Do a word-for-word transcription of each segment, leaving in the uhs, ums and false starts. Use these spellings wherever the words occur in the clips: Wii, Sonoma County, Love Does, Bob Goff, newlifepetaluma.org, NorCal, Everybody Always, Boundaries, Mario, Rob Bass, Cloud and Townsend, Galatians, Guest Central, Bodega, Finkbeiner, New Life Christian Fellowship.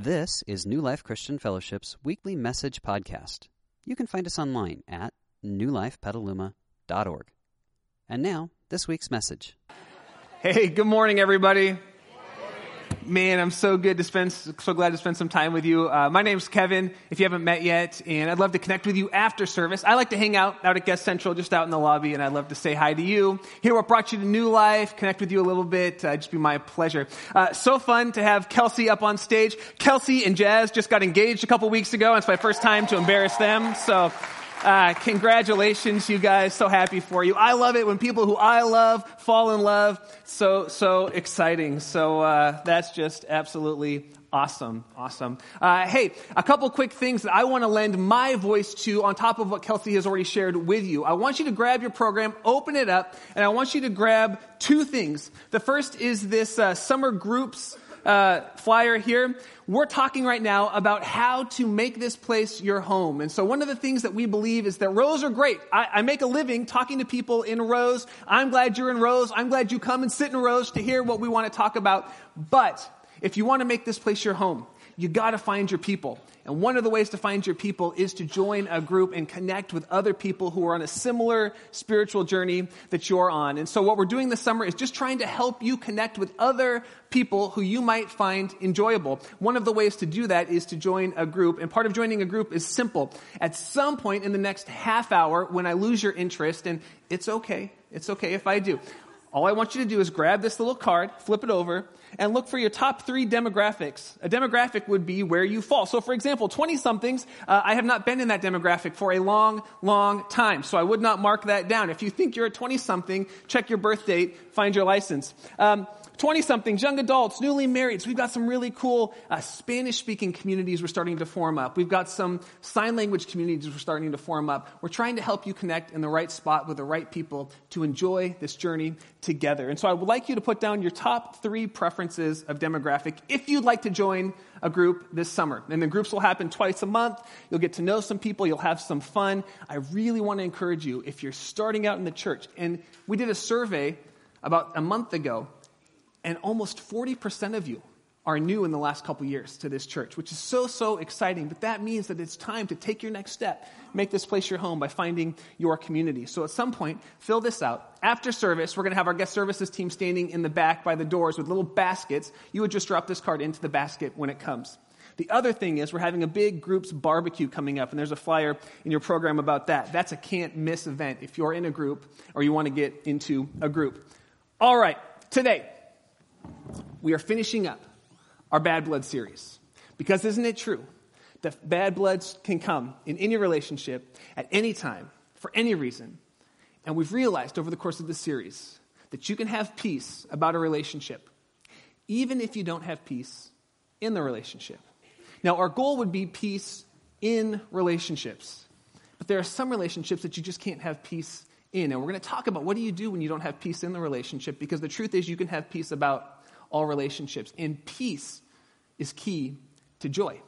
This is New Life Christian Fellowship's weekly message podcast. You can find us online at new life petaluma dot org. And now, this week's message. Hey, good morning, everybody. Man, I'm so good to spend, so glad to spend some time with you. Uh, my name's Kevin, if you haven't met yet, and I'd love to connect with you after service. I like to hang out out at Guest Central, just out in the lobby, and I'd love to say hi to you, hear what brought you to New Life, connect with you a little bit. Uh, just be my pleasure. Uh, so fun to have Kelsey up on stage. Kelsey and Jazz just got engaged a couple weeks ago, and it's my first time to embarrass them, so... Uh, congratulations, you guys. So happy for you. I love it when people who I love fall in love. So, so exciting. So, uh, that's just absolutely awesome. Awesome. Uh, hey, a couple quick things that I want to lend my voice to on top of what Kelsey has already shared with you. I want you to grab your program, open it up, and I want you to grab two things. The first is this, uh, summer groups, uh, flyer here. We're talking right now about how to make this place your home. And so one of the things that we believe is that rows are great. I, I make a living talking to people in rows. I'm glad you're in rows. I'm glad you come and sit in rows to hear what we want to talk about. But if you want to make this place your home, you got to find your people. And one of the ways to find your people is to join a group and connect with other people who are on a similar spiritual journey that you're on. And so what we're doing this summer is just trying to help you connect with other people who you might find enjoyable. One of the ways to do that is to join a group. And part of joining a group is simple. At some point in the next half hour, when I lose your interest, and it's okay, it's okay if I do, all I want you to do is grab this little card, flip it over, and look for your top three demographics. A demographic would be where you fall. So, for example, twenty-somethings, uh, I have not been in that demographic for a long, long time, so I would not mark that down. If you think you're a twenty-something, check your birth date, find your license. Um, twenty-somethings, young adults, newly marrieds. We've got some really cool uh, Spanish-speaking communities we're starting to form up. We've got some sign language communities we're starting to form up. We're trying to help you connect in the right spot with the right people to enjoy this journey together. And so I would like you to put down your top three preferences of demographic if you'd like to join a group this summer. And the groups will happen twice a month. You'll get to know some people. You'll have some fun. I really want to encourage you, if you're starting out in the church, and we did a survey about a month ago, and almost forty percent of you are new in the last couple years to this church, which is so, so exciting. But that means that it's time to take your next step, make this place your home by finding your community. So at some point, fill this out. After service, we're going to have our guest services team standing in the back by the doors with little baskets. You would just drop this card into the basket when it comes. The other thing is we're having a big groups barbecue coming up, and there's a flyer in your program about that. That's a can't-miss event if you're in a group or you want to get into a group. All right, today, we are finishing up our Bad Blood series. Because isn't it true that bad blood can come in any relationship at any time, for any reason? And we've realized over the course of this series that you can have peace about a relationship, even if you don't have peace in the relationship. Now, our goal would be peace in relationships. But there are some relationships that you just can't have peace in. And we're going to talk about what do you do when you don't have peace in the relationship, because the truth is you can have peace about all relationships. And peace is key to joy.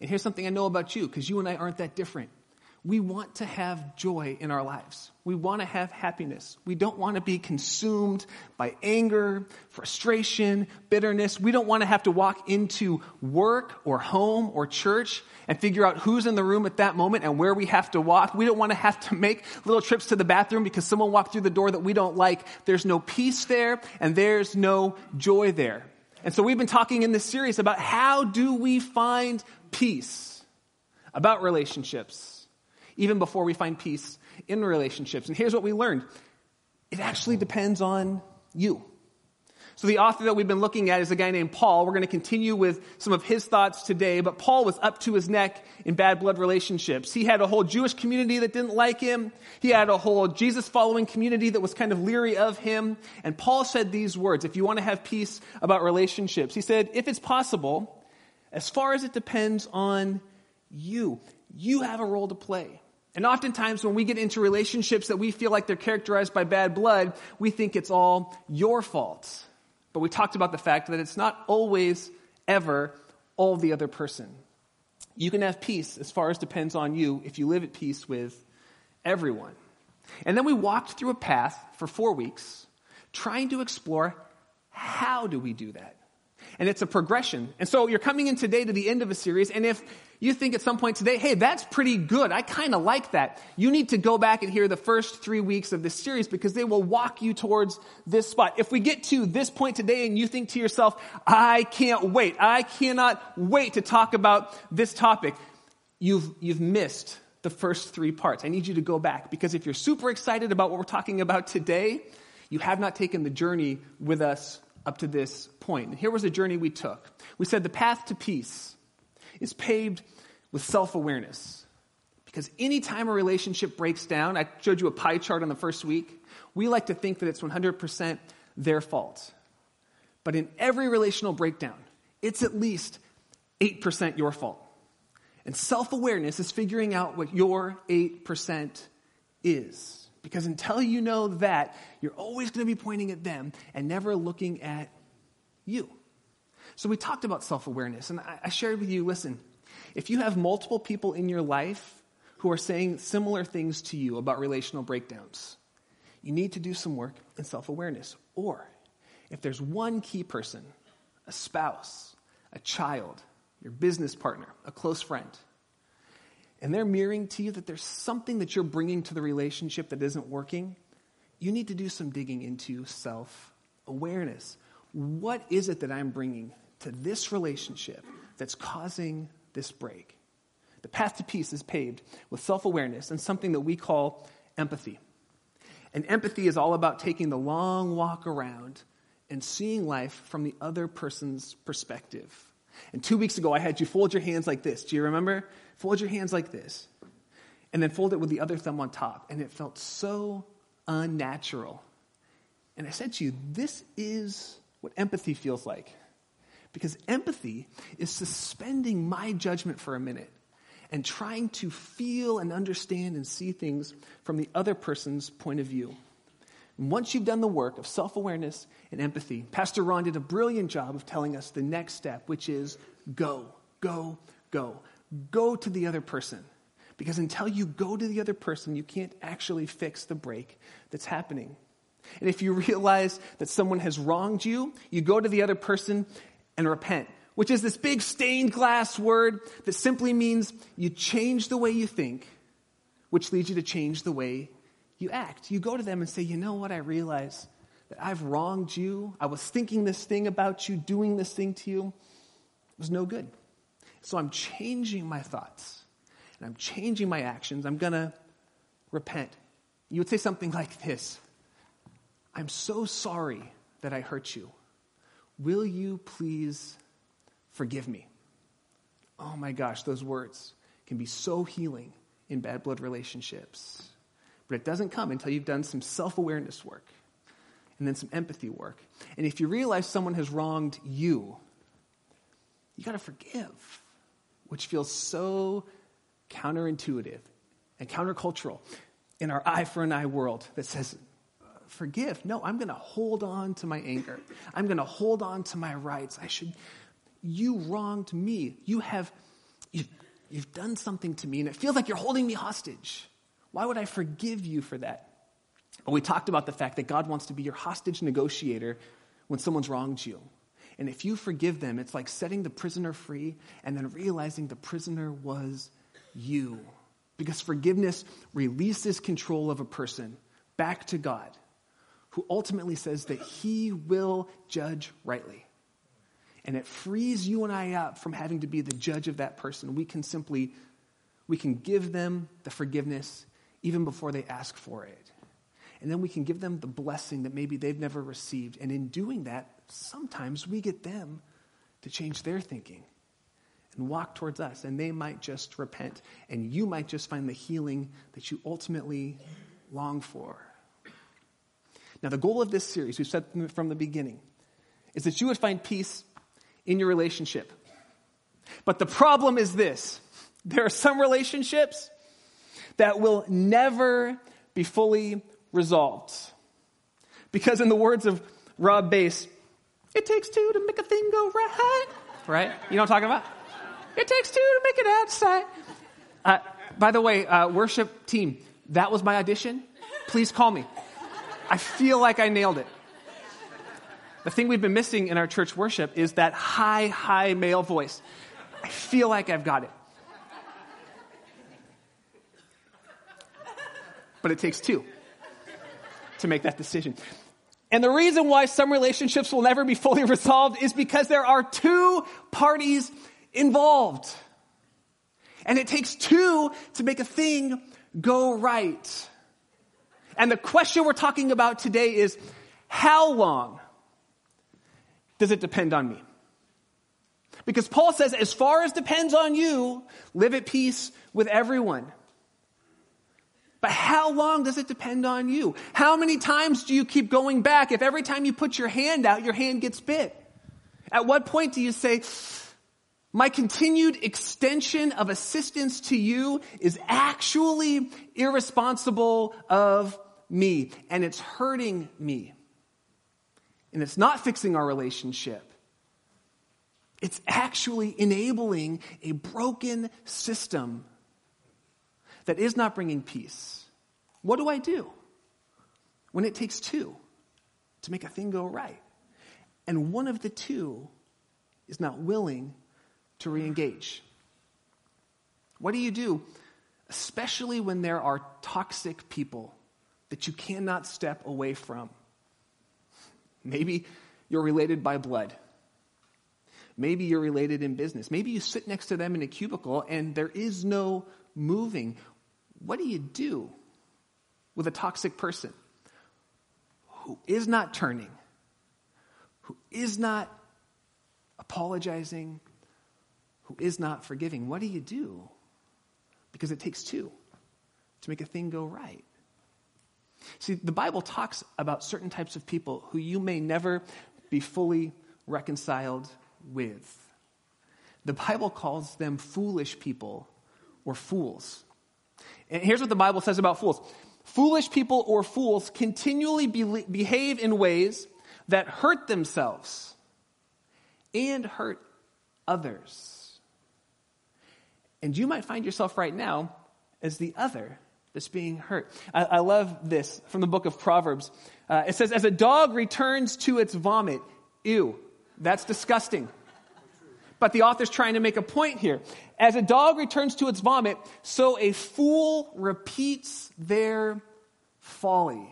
And here's something I know about you, because you and I aren't that different. We want to have joy in our lives. We want to have happiness. We don't want to be consumed by anger, frustration, bitterness. We don't want to have to walk into work or home or church and figure out who's in the room at that moment and where we have to walk. We don't want to have to make little trips to the bathroom because someone walked through the door that we don't like. There's no peace there, and there's no joy there. And so we've been talking in this series about how do we find peace about relationships, even before we find peace in relationships. And here's what we learned. It actually depends on you. So the author that we've been looking at is a guy named Paul. We're going to continue with some of his thoughts today, but Paul was up to his neck in bad blood relationships. He had a whole Jewish community that didn't like him. He had a whole Jesus-following community that was kind of leery of him. And Paul said these words, if you want to have peace about relationships, he said, if it's possible, as far as it depends on you, you have a role to play. And oftentimes when we get into relationships that we feel like they're characterized by bad blood, we think it's all your fault. But we talked about the fact that it's not always, ever, all the other person. You can have peace as far as depends on you if you live at peace with everyone. And then we walked through a path for four weeks trying to explore how do we do that. and it's a progression. And so you're coming in today to the end of a series, and if you think at some point today, hey, that's pretty good, I kind of like that, you need to go back and hear the first three weeks of this series because they will walk you towards this spot. If we get to this point today and you think to yourself, I can't wait, I cannot wait to talk about this topic, you've you've missed the first three parts. I need you to go back because if you're super excited about what we're talking about today, you have not taken the journey with us up to this point. And here was a journey we took. We said the path to peace is paved with self-awareness because anytime a relationship breaks down, I showed you a pie chart on the first week, we like to think that it's one hundred percent their fault. But in every relational breakdown, it's at least eight percent your fault. And self-awareness is figuring out what your eight percent is. Because until you know that, you're always going to be pointing at them and never looking at you. So we talked about self-awareness, and I shared with you, listen, if you have multiple people in your life who are saying similar things to you about relational breakdowns, you need to do some work in self-awareness. Or if there's one key person, a spouse, a child, your business partner, a close friend, and they're mirroring to you that there's something that you're bringing to the relationship that isn't working, you need to do some digging into self-awareness. What is it that I'm bringing to this relationship that's causing this break? The path to peace is paved with self-awareness and something that we call empathy. And empathy is all about taking the long walk around and seeing life from the other person's perspective. And two weeks ago, I had you fold your hands like this. Do you remember? Fold your hands like this. And then fold it with the other thumb on top. And it felt so unnatural. And I said to you, this is what empathy feels like. Because empathy is suspending my judgment for a minute and trying to feel and understand and see things from the other person's point of view. And once you've done the work of self-awareness and empathy, Pastor Ron did a brilliant job of telling us the next step, which is go, go, go. Go to the other person. Because until you go to the other person, you can't actually fix the break that's happening. And if you realize that someone has wronged you, you go to the other person and repent, which is this big stained glass word that simply means you change the way you think, which leads you to change the way you act. You go to them and say, you know what, I realize that I've wronged you. I was thinking this thing about you, doing this thing to you. It was no good. So I'm changing my thoughts and I'm changing my actions. I'm going to repent. You would say something like this. I'm so sorry that I hurt you. Will you please forgive me? Oh my gosh, those words can be so healing in bad blood relationships. But it doesn't come until you've done some self-awareness work and then some empathy work. And if you realize someone has wronged you, you got to forgive, which feels so counterintuitive and countercultural in our eye for an eye world that says, forgive. No, I'm going to hold on to my anger. I'm going to hold on to my rights. I should, you wronged me. You have, you've, you've done something to me and it feels like you're holding me hostage. Why would I forgive you for that? But we talked about the fact that God wants to be your hostage negotiator when someone's wronged you. And if you forgive them, it's like setting the prisoner free and then realizing the prisoner was you. Because forgiveness releases control of a person back to God, who ultimately says that he will judge rightly. And it frees you and I up from having to be the judge of that person. We can simply, we can give them the forgiveness even before they ask for it. And then we can give them the blessing that maybe they've never received. And in doing that, sometimes we get them to change their thinking and walk towards us. And they might just repent. And you might just find the healing that you ultimately long for. Now, the goal of this series, we've said from the beginning, is that you would find peace in your relationship. But the problem is this. There are some relationships that will never be fully resolved. Because in the words of Rob Bass, it takes two to make a thing go right. Right? You know what I'm talking about? It takes two to make it outside. Uh, by the way, uh, worship team, that was my audition. Please call me. I feel like I nailed it. The thing we've been missing in our church worship is that high, high male voice. I feel like I've got it. But it takes two to make that decision. And the reason why some relationships will never be fully resolved is because there are two parties involved. And it takes two to make a thing go right. And the question we're talking about today is, how long does it depend on me? Because Paul says, as far as depends on you, live at peace with everyone. But how long does it depend on you? How many times do you keep going back if every time you put your hand out, your hand gets bit? At what point do you say, my continued extension of assistance to you is actually irresponsible of me, and it's hurting me, and it's not fixing our relationship. It's actually enabling a broken system that is not bringing peace. What do I do when it takes two to make a thing go right? And one of the two is not willing to re-engage. What do you do, especially when there are toxic people that you cannot step away from? Maybe you're related by blood. Maybe you're related in business. Maybe you sit next to them in a cubicle and there is no moving. What do you do with a toxic person who is not turning, who is not apologizing, who is not forgiving? What do you do? Because it takes two to make a thing go right. See, the Bible talks about certain types of people who you may never be fully reconciled with. The Bible calls them foolish people or fools. And here's what the Bible says about fools. Foolish people or fools continually be- behave in ways that hurt themselves and hurt others. And you might find yourself right now as the other that's being hurt. I, I love this from the book of Proverbs. Uh, it says, as a dog returns to its vomit, ew, that's disgusting. But the author's trying to make a point here. As a dog returns to its vomit, so a fool repeats their folly.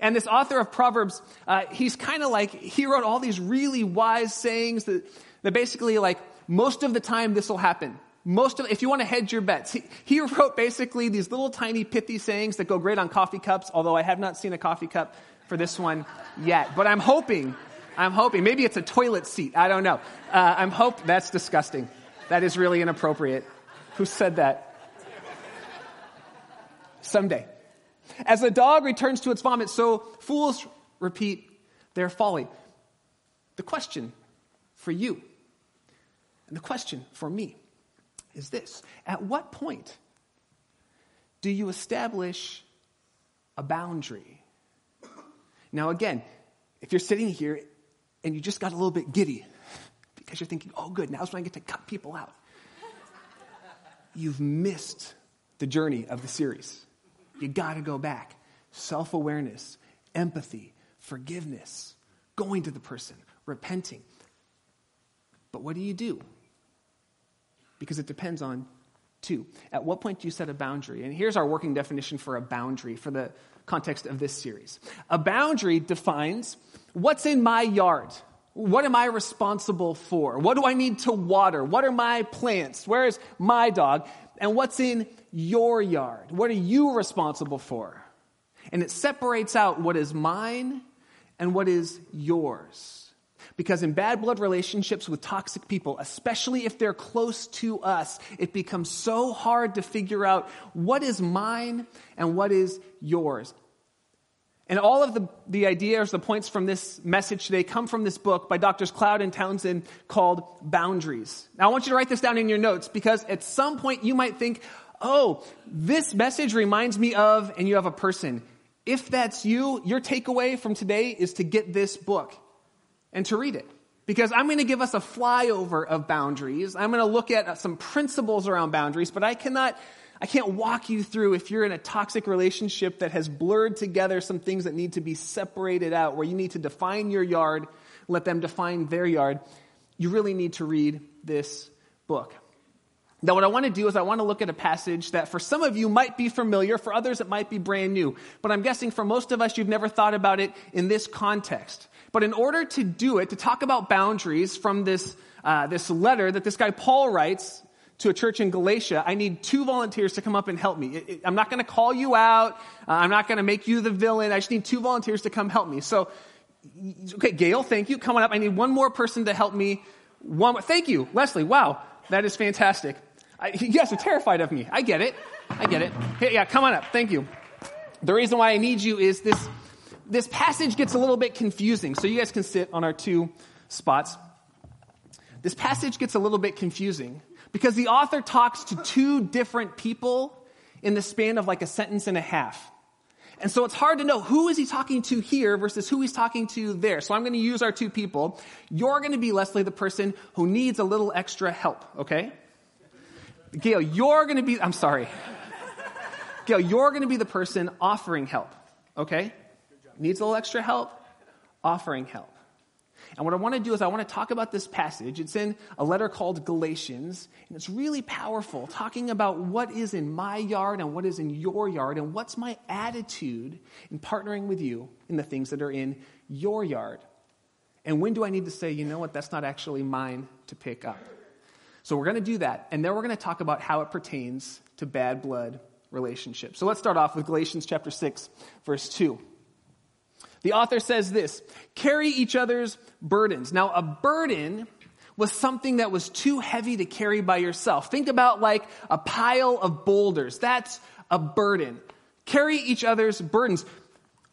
And this author of Proverbs, uh, he's kind of like, he wrote all these really wise sayings that, that basically like, most of the time this will happen. Most of, if you want to hedge your bets, he, he wrote basically these little tiny pithy sayings that go great on coffee cups, although I have not seen a coffee cup for this one yet. But I'm hoping... I'm hoping. Maybe it's a toilet seat. I don't know. Uh, I'm hope that's disgusting. That is really inappropriate. Who said that? Someday. As a dog returns to its vomit, so fools repeat their folly. The question for you and the question for me is this. At what point do you establish a boundary? Now, again, if you're sitting here and you just got a little bit giddy because you're thinking, oh, good, now's when I get to cut people out. You've missed the journey of the series. You got to go back. Self-awareness, empathy, forgiveness, going to the person, repenting. But what do you do? Because it depends on two. At what point do you set a boundary? And here's our working definition for a boundary for the context of this series. A boundary defines what's in my yard. What am I responsible for? What do I need to water? What are my plants? Where is my dog? And what's in your yard? What are you responsible for? And it separates out what is mine and what is yours. Because in bad blood relationships with toxic people, especially if they're close to us, it becomes so hard to figure out what is mine and what is yours. And all of the, the ideas, the points from this message today come from this book by Doctors Cloud and Townsend called Boundaries. Now, I want you to write this down in your notes because at some point you might think, oh, this message reminds me of, and you have a person. If that's you, your takeaway from today is to get this book and to read it. Because I'm going to give us a flyover of boundaries. I'm going to look at some principles around boundaries, but I cannot I can't walk you through if you're in a toxic relationship that has blurred together some things that need to be separated out, where you need to define your yard, let them define their yard. You really need to read this book. Now, what I want to do is I want to look at a passage that for some of you might be familiar, for others it might be brand new. But I'm guessing for most of us, you've never thought about it in this context. But in order to do it, to talk about boundaries from this uh, this letter that this guy Paul writes to a church in Galatia, I need two volunteers to come up and help me. It, it, I'm not going to call you out. Uh, I'm not going to make you the villain. I just need two volunteers to come help me. So, okay, Gail, thank you. Come on up. I need one more person to help me. One more. Thank you, Leslie. Wow, that is fantastic. I, you guys are terrified of me. I get it. I get it. Hey, yeah, come on up. Thank you. The reason why I need you is this this passage gets a little bit confusing. So you guys can sit on our two spots. This passage gets a little bit confusing because the author talks to two different people in the span of like a sentence and a half. And so it's hard to know who is he talking to here versus who he's talking to there. So I'm going to use our two people. You're going to be, Leslie, the person who needs a little extra help, okay? Gail, you're going to be, I'm sorry. Gail, you're going to be the person offering help, okay? Needs a little extra help, offering help. And what I want to do is I want to talk about this passage. It's in a letter called Galatians, and it's really powerful, talking about what is in my yard and what is in your yard, and what's my attitude in partnering with you in the things that are in your yard. And when do I need to say, you know what, that's not actually mine to pick up. So we're going to do that, and then we're going to talk about how it pertains to bad blood relationships. So let's start off with Galatians chapter six, verse two. The author says this: carry each other's burdens. Now, a burden was something that was too heavy to carry by yourself. Think about like a pile of boulders. That's a burden. Carry each other's burdens.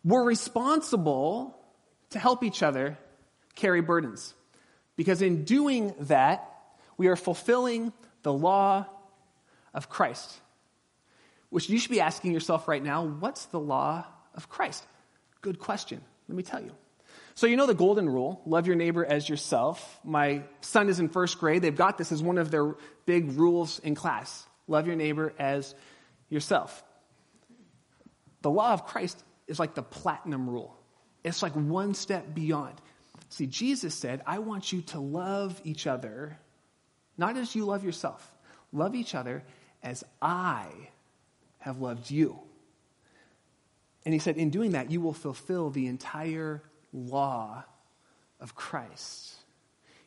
We're responsible to help each other carry burdens, because in doing that, we are fulfilling the law of Christ, which you should be asking yourself right now, what's the law of Christ? Good question. Let me tell you. So you know the golden rule, love your neighbor as yourself. My son is in first grade. They've got this as one of their big rules in class. Love your neighbor as yourself. The law of Christ is like the platinum rule. It's like one step beyond. See, Jesus said, I want you to love each other, not as you love yourself. Love each other as I have loved you. And he said, in doing that, you will fulfill the entire law of Christ.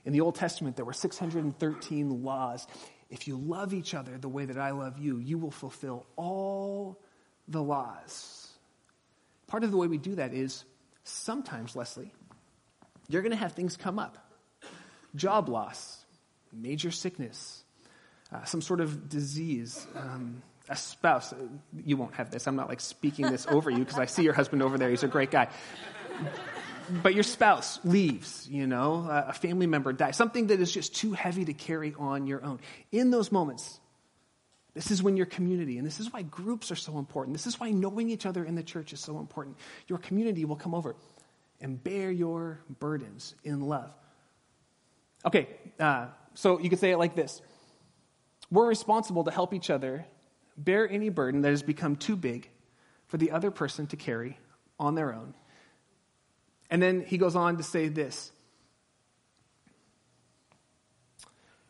In the Old Testament, there were six hundred thirteen laws. If you love each other the way that I love you, you will fulfill all the laws. Part of the way we do that is sometimes, Leslie, you're going to have things come up. Job loss, major sickness, uh, some sort of disease, um a spouse. You won't have this. I'm not like speaking this over you because I see your husband over there. He's a great guy. But your spouse leaves, you know, a family member dies, something that is just too heavy to carry on your own. In those moments, this is when your community, and this is why groups are so important. This is why knowing each other in the church is so important. Your community will come over and bear your burdens in love. Okay, uh, so you could say it like this. We're responsible to help each other bear any burden that has become too big for the other person to carry on their own. And then he goes on to say this.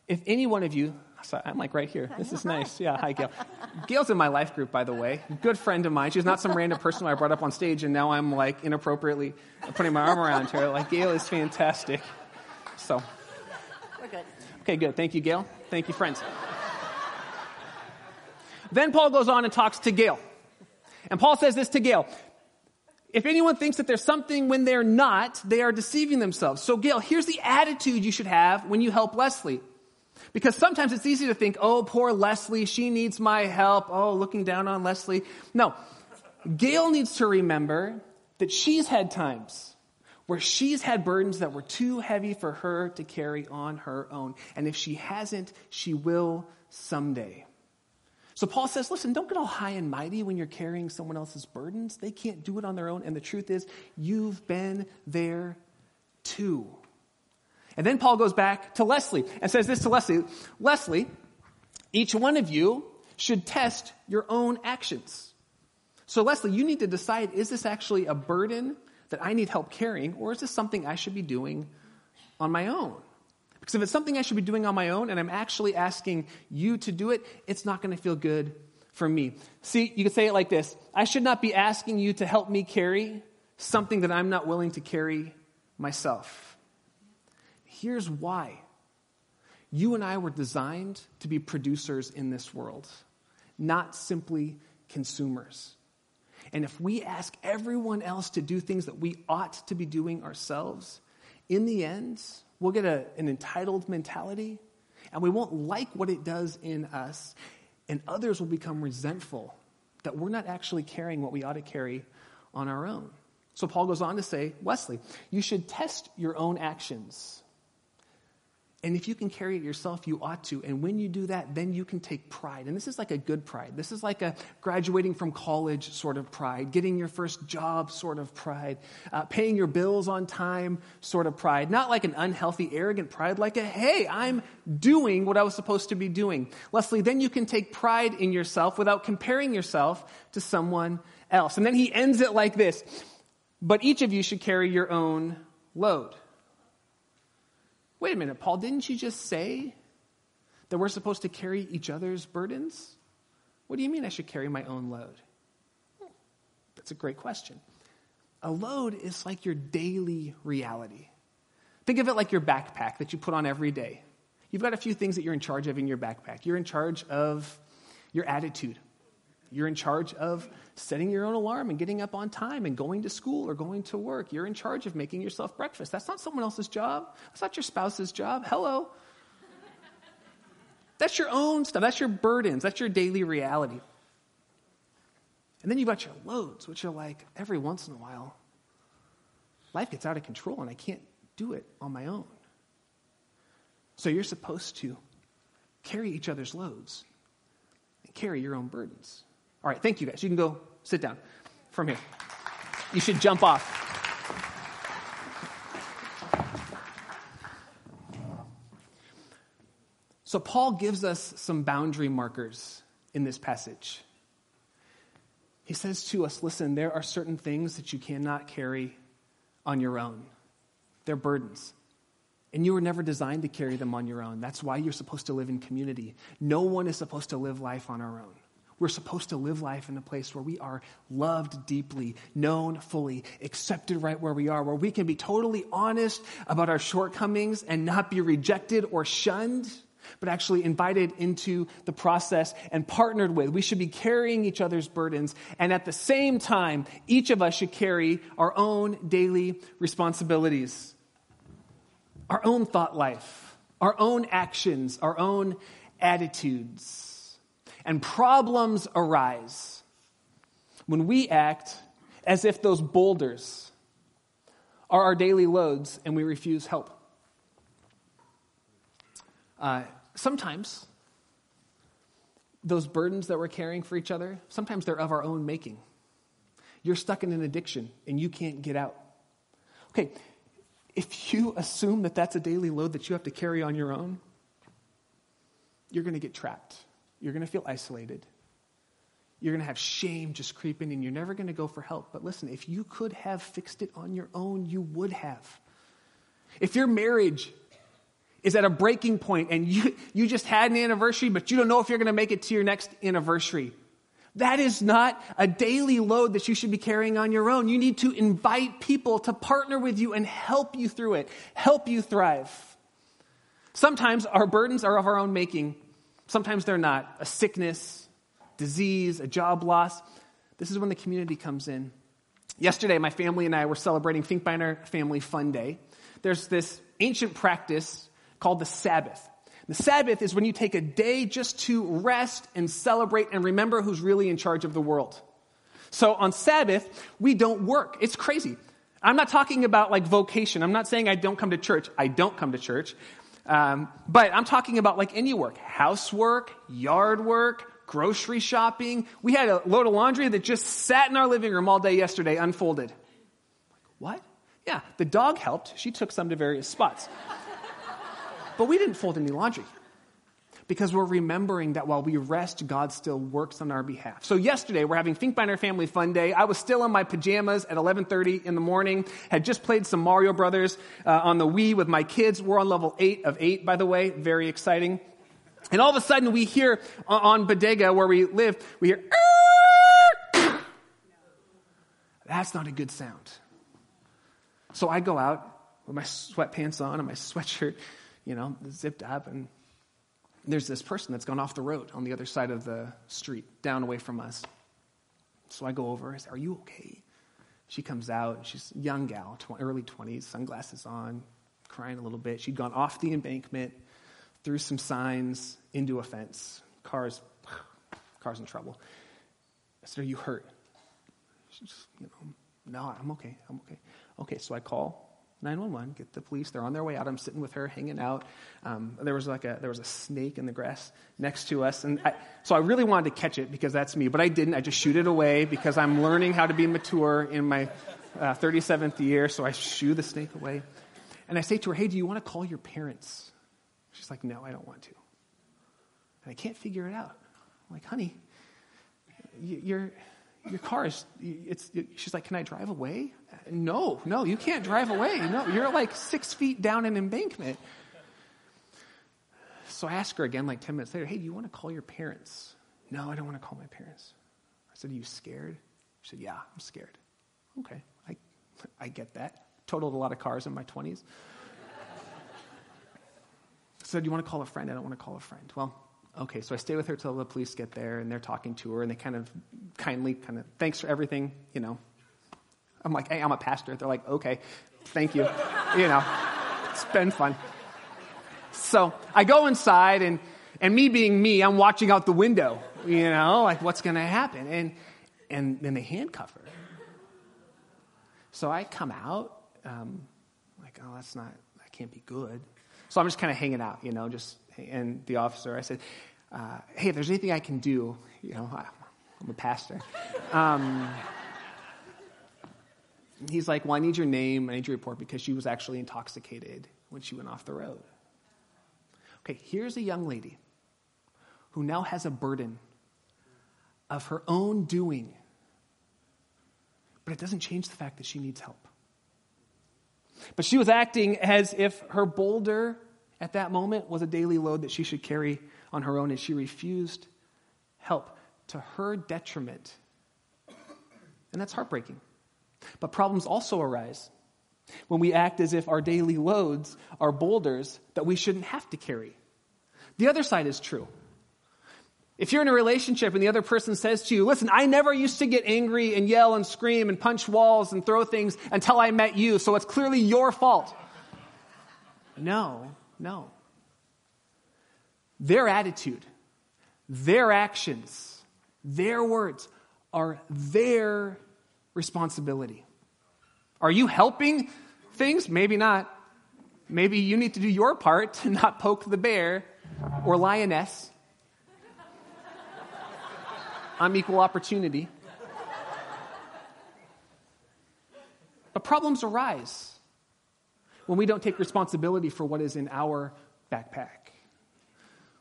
If any one of you, sorry, I'm like right here. This is nice. Yeah, hi, Gail. Gail's in my life group, by the way. Good friend of mine. She's not some random person I brought up on stage, and now I'm like inappropriately putting my arm around her. Like, Gail is fantastic. So. We're good. Okay, good. Thank you, Gail. Thank you, friends. Then Paul goes on and talks to Gail. And Paul says this to Gail. If anyone thinks that there's something when they're not, they are deceiving themselves. So Gail, here's the attitude you should have when you help Leslie. Because sometimes it's easy to think, oh, poor Leslie, she needs my help. Oh, looking down on Leslie. No, Gail needs to remember that she's had times where she's had burdens that were too heavy for her to carry on her own. And if she hasn't, she will someday. So Paul says, listen, don't get all high and mighty when you're carrying someone else's burdens. They can't do it on their own. And the truth is, you've been there too. And then Paul goes back to Leslie and says this to Leslie. Leslie, each one of you should test your own actions. So, Leslie, you need to decide, is this actually a burden that I need help carrying, or is this something I should be doing on my own? Because if it's something I should be doing on my own and I'm actually asking you to do it, it's not going to feel good for me. See, you could say it like this. I should not be asking you to help me carry something that I'm not willing to carry myself. Here's why. You and I were designed to be producers in this world, not simply consumers. And if we ask everyone else to do things that we ought to be doing ourselves, in the end, we'll get a, an entitled mentality, and we won't like what it does in us, and others will become resentful that we're not actually carrying what we ought to carry on our own. So Paul goes on to say, Wesley, you should test your own actions. And if you can carry it yourself, you ought to. And when you do that, then you can take pride. And this is like a good pride. This is like a graduating from college sort of pride, getting your first job sort of pride, uh, paying your bills on time sort of pride. Not like an unhealthy, arrogant pride, like a, hey, I'm doing what I was supposed to be doing. Leslie, then you can take pride in yourself without comparing yourself to someone else. And then he ends it like this. But each of you should carry your own load. Wait a minute, Paul, didn't you just say that we're supposed to carry each other's burdens? What do you mean I should carry my own load? That's a great question. A load is like your daily reality. Think of it like your backpack that you put on every day. You've got a few things that you're in charge of in your backpack. You're in charge of your attitude. You're in charge of setting your own alarm and getting up on time and going to school or going to work. You're in charge of making yourself breakfast. That's not someone else's job. That's not your spouse's job. Hello. That's your own stuff. That's your burdens. That's your daily reality. And then you've got your loads, which are like every once in a while, life gets out of control and I can't do it on my own. So you're supposed to carry each other's loads and carry your own burdens. All right, thank you guys. You can go sit down from here. You should jump off. So Paul gives us some boundary markers in this passage. He says to us, listen, there are certain things that you cannot carry on your own. They're burdens. And you were never designed to carry them on your own. That's why you're supposed to live in community. No one is supposed to live life on our own. We're supposed to live life in a place where we are loved deeply, known fully, accepted right where we are, where we can be totally honest about our shortcomings and not be rejected or shunned, but actually invited into the process and partnered with. We should be carrying each other's burdens, and at the same time, each of us should carry our own daily responsibilities, our own thought life, our own actions, our own attitudes. And problems arise when we act as if those boulders are our daily loads and we refuse help. Uh, sometimes those burdens that we're carrying for each other, sometimes they're of our own making. You're stuck in an addiction and you can't get out. Okay, if you assume that that's a daily load that you have to carry on your own, you're going to get trapped. You're going to feel isolated. You're going to have shame just creeping in. You're never going to go for help. But listen, if you could have fixed it on your own, you would have. If your marriage is at a breaking point and you, you just had an anniversary, but you don't know if you're going to make it to your next anniversary, that is not a daily load that you should be carrying on your own. You need to invite people to partner with you and help you through it, help you thrive. Sometimes our burdens are of our own making. Sometimes they're not. A sickness, disease, a job loss. This is when the community comes in. Yesterday, my family and I were celebrating Finkbeiner Family Fun Day. There's this ancient practice called the Sabbath. The Sabbath is when you take a day just to rest and celebrate and remember who's really in charge of the world. So on Sabbath, we don't work. It's crazy. I'm not talking about like vocation. I'm not saying I don't come to church. I don't come to church. Um, but I'm talking about like any work, housework, yard work, grocery shopping. We had a load of laundry that just sat in our living room all day yesterday, unfolded. What? Yeah, the dog helped. She took some to various spots. But we didn't fold any laundry. because we're remembering that while we rest, God still works on our behalf. So yesterday, we're having Think Binder Family Fun Day. I was still in my pajamas at eleven thirty in the morning, had just played some Mario Brothers uh, on the Wii with my kids. We're on level eight of eight, by the way. Very exciting. And all of a sudden, we hear on Bodega, where we live, we hear, no. That's not a good sound. So I go out with my sweatpants on and my sweatshirt, you know, zipped up, and there's this person that's gone off the road on the other side of the street, down away from us. So I go over, I say, are you okay? She comes out, she's a young gal, early twenties, sunglasses on, crying a little bit. She'd gone off the embankment, through some signs, into a fence. Cars, car's in trouble. I said, are you hurt? She's, you know, no, I'm okay, I'm okay. Okay, so I call nine one one, get the police. They're on their way out. I'm sitting with her, hanging out. Um, there was like a there was a snake in the grass next to us, and I, so I really wanted to catch it because that's me, but I didn't. I just shooed it away because I'm learning how to be mature in my uh, thirty-seventh year. So I shoo the snake away, and I say to her, "Hey, do you want to call your parents?" She's like, "No, I don't want to." And I can't figure it out. I'm like, "Honey, you're." Your car is, it's, it, she's like, can I drive away? No, no, you can't drive away. No, you're like six feet down an embankment. So I asked her again like ten minutes later, hey, do you want to call your parents? No, I don't want to call my parents. I said, are you scared? She said, yeah, I'm scared. Okay, I, I get that. Totaled a lot of cars in my twenties. I said, do you want to call a friend? I don't want to call a friend. Well, okay, so I stay with her till the police get there, and they're talking to her, and they kind of kindly kind of, thanks for everything, you know. I'm like, hey, I'm a pastor. They're like, okay, thank you. You know, it's been fun. So I go inside, and, and me being me, I'm watching out the window, you know, like what's going to happen? And and then they handcuff her. So I come out, um, like, oh, that's not, that can't be good. So I'm just kind of hanging out, you know, just, and the officer, I said, uh, hey, if there's anything I can do, you know, I, I'm a pastor. Um, he's like, well, I need your name, I need your report, because she was actually intoxicated when she went off the road. Okay, here's a young lady who now has a burden of her own doing, but it doesn't change the fact that she needs help. But she was acting as if her boulder at that moment was a daily load that she should carry on her own, and she refused help to her detriment. And that's heartbreaking. But problems also arise when we act as if our daily loads are boulders that we shouldn't have to carry. The other side is true. If you're in a relationship and the other person says to you, listen, I never used to get angry and yell and scream and punch walls and throw things until I met you, so it's clearly your fault. No. No. Their attitude, their actions, their words are their responsibility. Are you helping things? Maybe not. Maybe you need to do your part to not poke the bear or lioness. I'm equal opportunity. But problems arise when we don't take responsibility for what is in our backpack.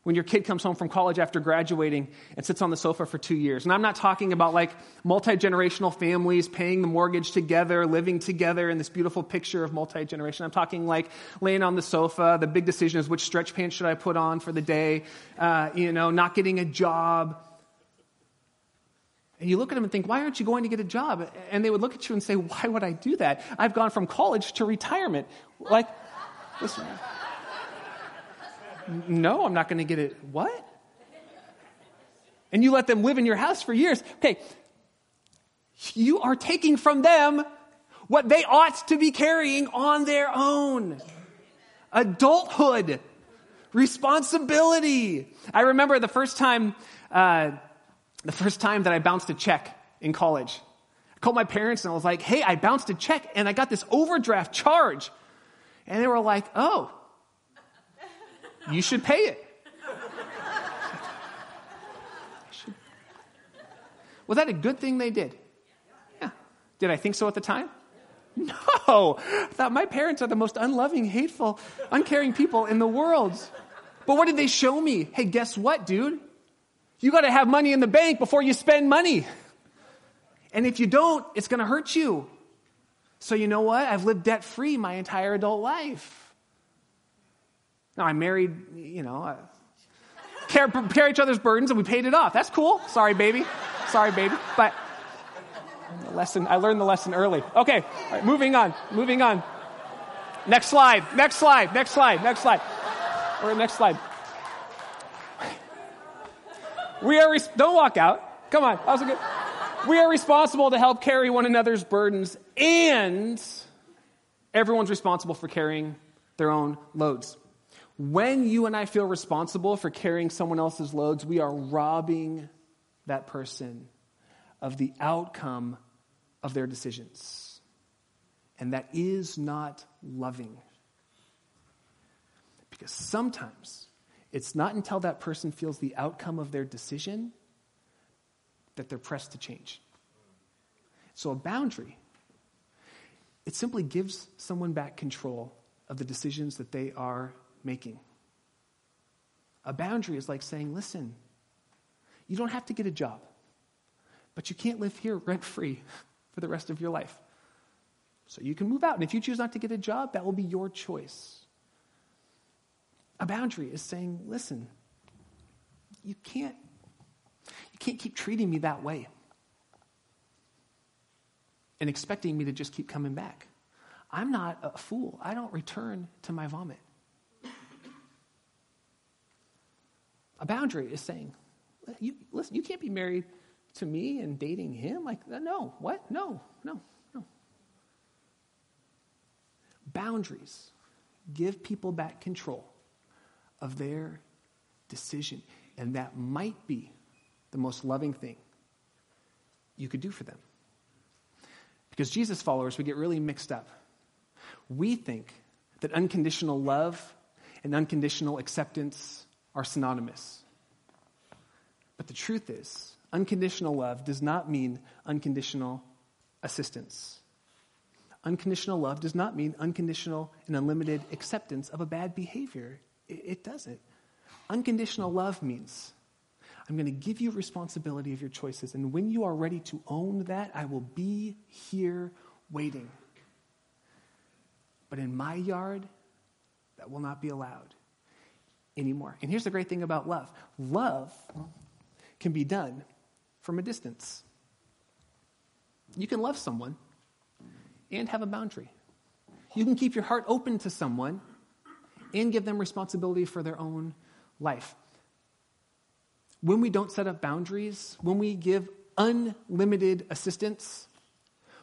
When your kid comes home from college after graduating and sits on the sofa for two years, and I'm not talking about like multi-generational families paying the mortgage together, living together in this beautiful picture of multi-generation. I'm talking like laying on the sofa, the big decision is which stretch pants should I put on for the day, uh, you know, not getting a job. And you look at them and think, why aren't you going to get a job? And they would look at you and say, why would I do that? I've gone from college to retirement. Like, listen, no, I'm not going to get it. What? And you let them live in your house for years. Okay, you are taking from them what they ought to be carrying on their own. Adulthood. Responsibility. I remember the first time... Uh, The first time that I bounced a check in college, I called my parents and I was like, hey, I bounced a check and I got this overdraft charge. And they were like, oh, you should pay it. Should. Was that a good thing they did? Yeah. Did I think so at the time? No. I thought my parents are the most unloving, hateful, uncaring people in the world. But what did they show me? Hey, guess what, dude? You got to have money in the bank before you spend money. And if you don't, it's going to hurt you. So you know what? I've lived debt-free my entire adult life. Now, I married, you know, I care, carry each other's burdens, and we paid it off. That's cool. Sorry, baby. Sorry, baby. But the lesson, I learned the lesson early. Okay, all right, moving on, moving on. Next slide, next slide, next slide, next slide. Or next slide. We are, res- don't walk out. Come on, that was a good. We are responsible to help carry one another's burdens, and everyone's responsible for carrying their own loads. When you and I feel responsible for carrying someone else's loads, we are robbing that person of the outcome of their decisions. And that is not loving. Because sometimes it's not until that person feels the outcome of their decision that they're pressed to change. So a boundary, it simply gives someone back control of the decisions that they are making. A boundary is like saying, listen, you don't have to get a job, but you can't live here rent-free for the rest of your life. So you can move out. And if you choose not to get a job, that will be your choice. A boundary is saying, listen, you can't, you can't keep treating me that way and expecting me to just keep coming back. I'm not a fool. I don't return to my vomit. A boundary is saying, you, listen, you can't be married to me and dating him. Like, no, what? No, no, no. Boundaries give people back control of their decision. And that might be the most loving thing you could do for them. Because Jesus followers, we get really mixed up. We think that unconditional love and unconditional acceptance are synonymous. But the truth is, unconditional love does not mean unconditional assistance. Unconditional love does not mean unconditional and unlimited acceptance of a bad behavior. It doesn't. Unconditional love means I'm going to give you responsibility of your choices, and when you are ready to own that, I will be here waiting. But in my yard, that will not be allowed anymore. And here's the great thing about love. Love can be done from a distance. You can love someone and have a boundary. You can keep your heart open to someone and give them responsibility for their own life. When we don't set up boundaries, when we give unlimited assistance,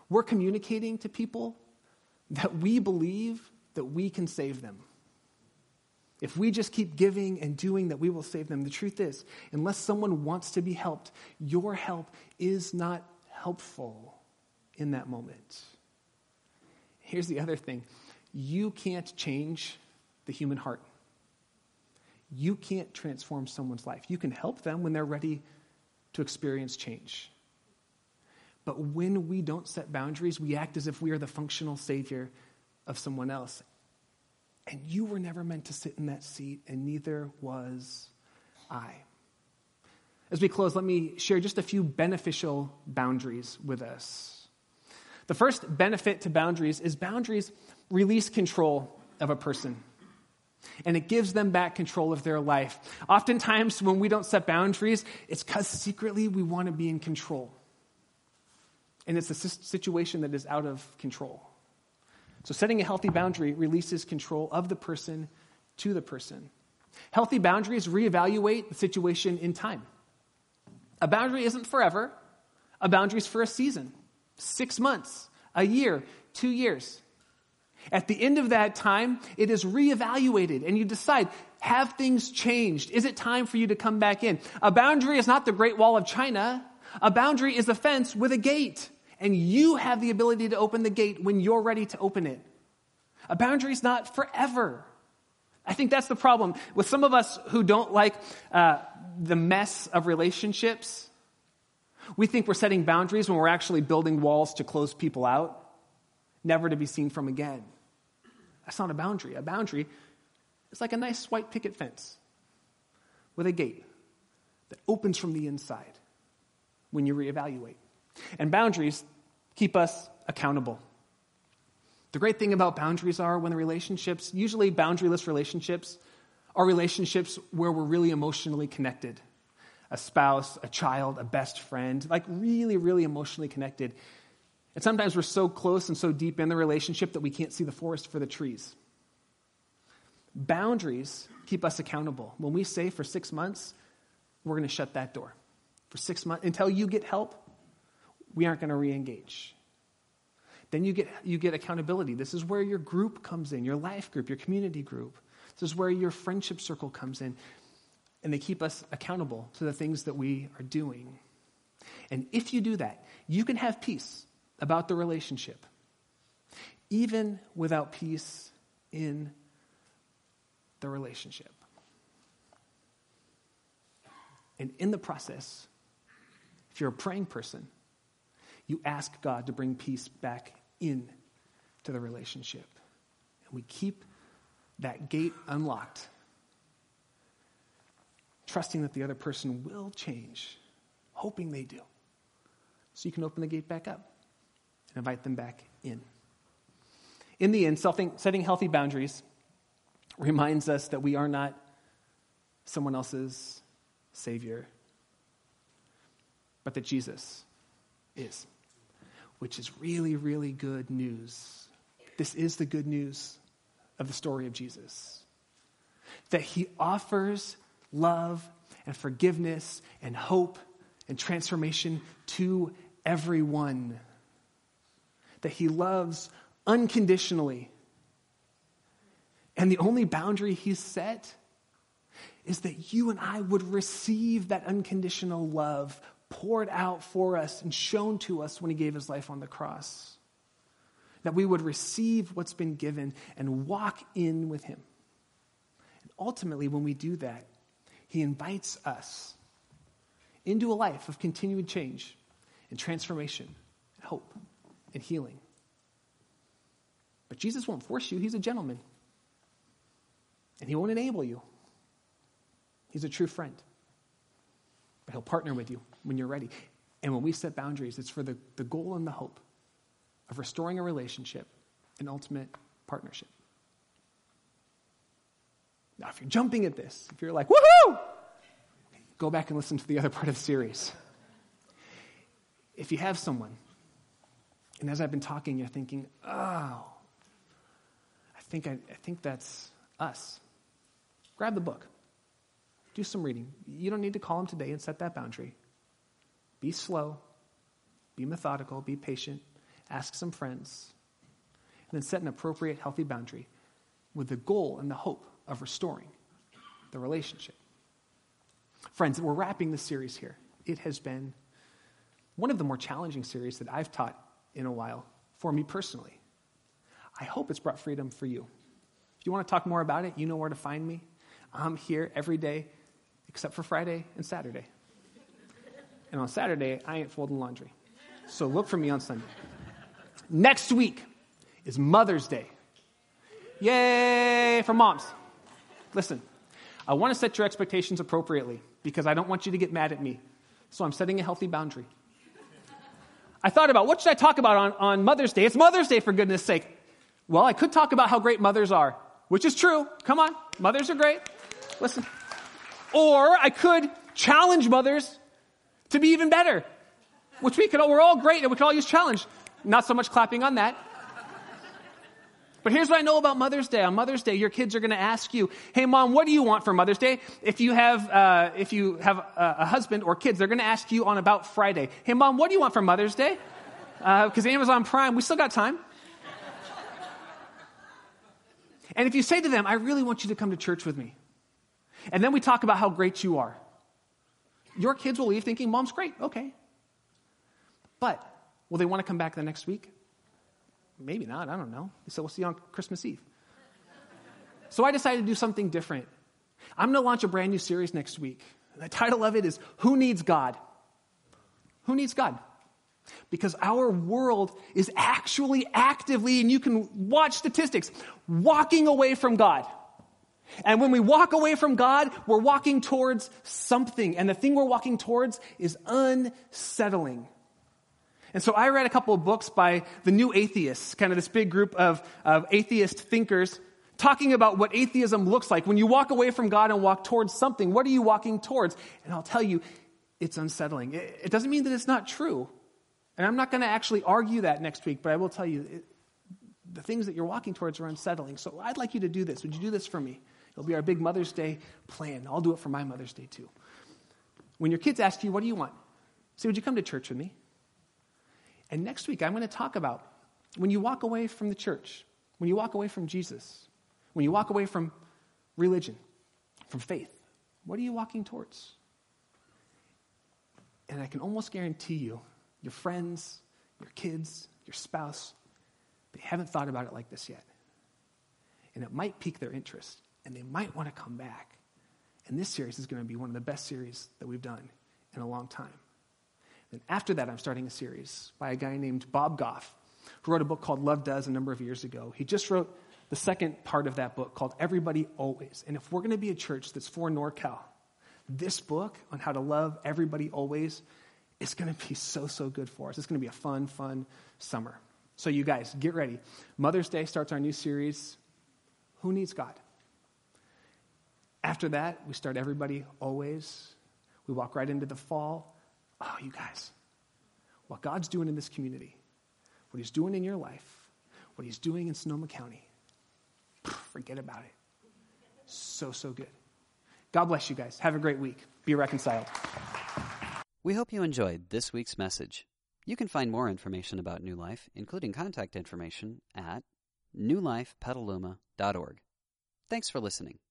we're communicating to people that we believe that we can save them. If we just keep giving and doing that, we will save them. The truth is, unless someone wants to be helped, your help is not helpful in that moment. Here's the other thing. You can't change the human heart. You can't transform someone's life. You can help them when they're ready to experience change. But when we don't set boundaries, we act as if we are the functional savior of someone else. And you were never meant to sit in that seat, and neither was I. As we close, let me share just a few beneficial boundaries with us. The first benefit to boundaries is boundaries release control of a person. And it gives them back control of their life. Oftentimes, when we don't set boundaries, it's because secretly we want to be in control. And it's a situation that is out of control. So setting a healthy boundary releases control of the person to the person. Healthy boundaries reevaluate the situation in time. A boundary isn't forever. A boundary is for a season, six months, a year, two years. At the end of that time, it is reevaluated, and you decide, have things changed? Is it time for you to come back in? A boundary is not the Great Wall of China. A boundary is a fence with a gate, and you have the ability to open the gate when you're ready to open it. A boundary is not forever. I think that's the problem with some of us who don't like uh, the mess of relationships. We think we're setting boundaries when we're actually building walls to close people out, never to be seen from again. That's not a boundary. A boundary is like a nice white picket fence. with a gate that opens from the inside when you reevaluate. And boundaries keep us accountable. The great thing about boundaries are when the relationships, usually boundaryless relationships, are relationships where we're really emotionally connected. A spouse, a child, a best friend, like really, really emotionally connected. And sometimes we're so close and so deep in the relationship that we can't see the forest for the trees. Boundaries keep us accountable. When we say for six months, we're going to shut that door. For six months, until you get help, we aren't going to re-engage. Then you get you get accountability. This is where your group comes in, your life group, your community group. This is where your friendship circle comes in. And they keep us accountable to the things that we are doing. And if you do that, you can have peace about the relationship, even without peace in the relationship. And in the process, if you're a praying person, you ask God to bring peace back in to the relationship. And we keep that gate unlocked, trusting that the other person will change, hoping they do. So you can open the gate back up and invite them back in. In the end, setting healthy boundaries reminds us that we are not someone else's savior, but that Jesus is, which is really, really good news. This is the good news of the story of Jesus, that he offers love and forgiveness and hope and transformation to everyone. That he loves unconditionally. And the only boundary he's set is that you and I would receive that unconditional love poured out for us and shown to us when he gave his life on the cross. That we would receive what's been given and walk in with him. And ultimately, when we do that, he invites us into a life of continued change and transformation, and hope, and healing. But Jesus won't force you. He's a gentleman. And he won't enable you. He's a true friend. But he'll partner with you when you're ready. And when we set boundaries, it's for the, the goal and the hope of restoring a relationship and ultimate partnership. Now, if you're jumping at this, if you're like, woohoo, go back and listen to the other part of the series. If you have someone, and as I've been talking, you're thinking, oh, I think I, I think that's us. Grab the book. Do some reading. You don't need to call them today and set that boundary. Be slow. Be methodical. Be patient. Ask some friends. And then set an appropriate, healthy boundary with the goal and the hope of restoring the relationship. Friends, we're wrapping this series here. It has been one of the more challenging series that I've taught in a while for me personally. I hope it's brought freedom for you. If you want to talk more about it, you know where to find me. I'm here every day except for Friday and Saturday. And on Saturday, I ain't folding laundry. So look for me on Sunday. Next week is Mother's Day. Yay for moms. Listen, I want to set your expectations appropriately because I don't want you to get mad at me. So I'm setting a healthy boundary. I thought about, what should I talk about on, on Mother's Day? It's Mother's Day, for goodness sake. Well, I could talk about how great mothers are, which is true. Come on, mothers are great. Listen. Or I could challenge mothers to be even better, which we could, we're all great and we could all use challenge. Not so much clapping on that. But here's what I know about Mother's Day. On Mother's Day, your kids are going to ask you, hey, Mom, what do you want for Mother's Day? If you have uh, if you have a, a husband or kids, they're going to ask you on about Friday, hey, Mom, what do you want for Mother's Day? Because uh, Amazon Prime, we still got time. And if you say to them, I really want you to come to church with me, and then we talk about how great you are, your kids will leave thinking, Mom's great, okay. But will they want to come back the next week? Maybe not, I don't know. They said, we'll see you on Christmas Eve. So I decided to do something different. I'm going to launch a brand new series next week. The title of it is, Who Needs God? Who Needs God? Because our world is actually actively, and you can watch statistics, walking away from God. And when we walk away from God, we're walking towards something. And the thing we're walking towards is unsettling. And so I read a couple of books by the New Atheists, kind of this big group of, of atheist thinkers, talking about what atheism looks like. When you walk away from God and walk towards something, what are you walking towards? And I'll tell you, it's unsettling. It, it doesn't mean that it's not true. And I'm not going to actually argue that next week, but I will tell you, it, the things that you're walking towards are unsettling. So I'd like you to do this. Would you do this for me? It'll be our big Mother's Day plan. I'll do it for my Mother's Day too. When your kids ask you, what do you want? Say, would you come to church with me? And next week, I'm going to talk about when you walk away from the church, when you walk away from Jesus, when you walk away from religion, from faith, what are you walking towards? And I can almost guarantee you, your friends, your kids, your spouse, they haven't thought about it like this yet. And it might pique their interest, and they might want to come back. And this series is going to be one of the best series that we've done in a long time. And after that, I'm starting a series by a guy named Bob Goff, who wrote a book called Love Does a number of years ago. He just wrote the second part of that book called Everybody Always. And if we're going to be a church that's for NorCal, this book on how to love everybody always is going to be so, so good for us. It's going to be a fun, fun summer. So you guys, get ready. Mother's Day starts our new series, Who Needs God? After that, we start Everybody Always. We walk right into the fall. Oh, you guys, what God's doing in this community, what he's doing in your life, what he's doing in Sonoma County, forget about it. So, so good. God bless you guys. Have a great week. Be reconciled. We hope you enjoyed this week's message. You can find more information about New Life, including contact information, at new life petaluma dot org. Thanks for listening.